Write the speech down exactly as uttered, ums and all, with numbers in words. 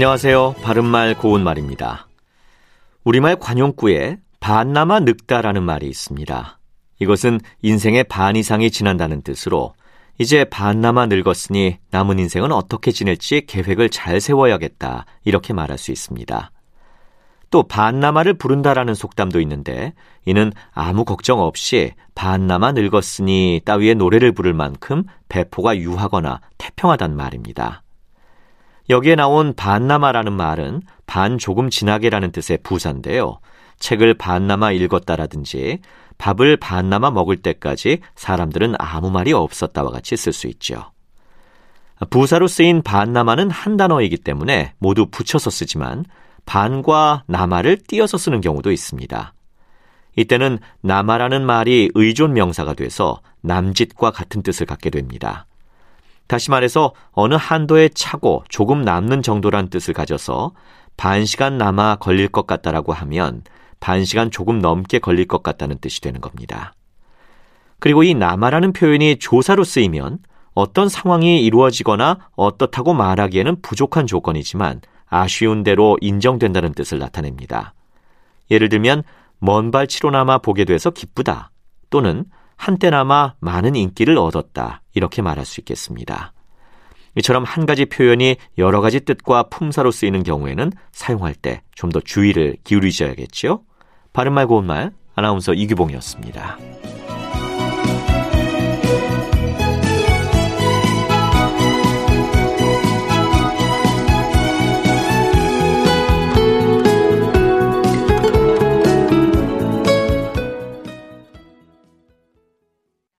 안녕하세요. 바른말 고운말입니다. 우리말 관용구에 반남아 늙다라는 말이 있습니다. 이것은 인생의 반 이상이 지난다는 뜻으로 이제 반남아 늙었으니 남은 인생은 어떻게 지낼지 계획을 잘 세워야겠다 이렇게 말할 수 있습니다. 또 반남아를 부른다라는 속담도 있는데 이는 아무 걱정 없이 반남아 늙었으니 따위의 노래를 부를 만큼 배포가 유하거나 태평하단 말입니다. 여기에 나온 반남아라는 말은 반 조금 지나게라는 뜻의 부사인데요. 책을 반남아 읽었다라든지 밥을 반남아 먹을 때까지 사람들은 아무 말이 없었다와 같이 쓸 수 있죠. 부사로 쓰인 반남아는 한 단어이기 때문에 모두 붙여서 쓰지만 반과 남아를 띄어서 쓰는 경우도 있습니다. 이때는 남아라는 말이 의존 명사가 돼서 남짓과 같은 뜻을 갖게 됩니다. 다시 말해서 어느 한도에 차고 조금 남는 정도란 뜻을 가져서 반 시간 남아 걸릴 것 같다라고 하면 반 시간 조금 넘게 걸릴 것 같다는 뜻이 되는 겁니다. 그리고 이 남아라는 표현이 조사로 쓰이면 어떤 상황이 이루어지거나 어떻다고 말하기에는 부족한 조건이지만 아쉬운 대로 인정된다는 뜻을 나타냅니다. 예를 들면 먼 발치로나마 보게 돼서 기쁘다 또는 한때나마 많은 인기를 얻었다 이렇게 말할 수 있겠습니다. 이처럼 한 가지 표현이 여러 가지 뜻과 품사로 쓰이는 경우에는 사용할 때 좀 더 주의를 기울이셔야겠죠. 바른말 고운말 아나운서 이규봉이었습니다.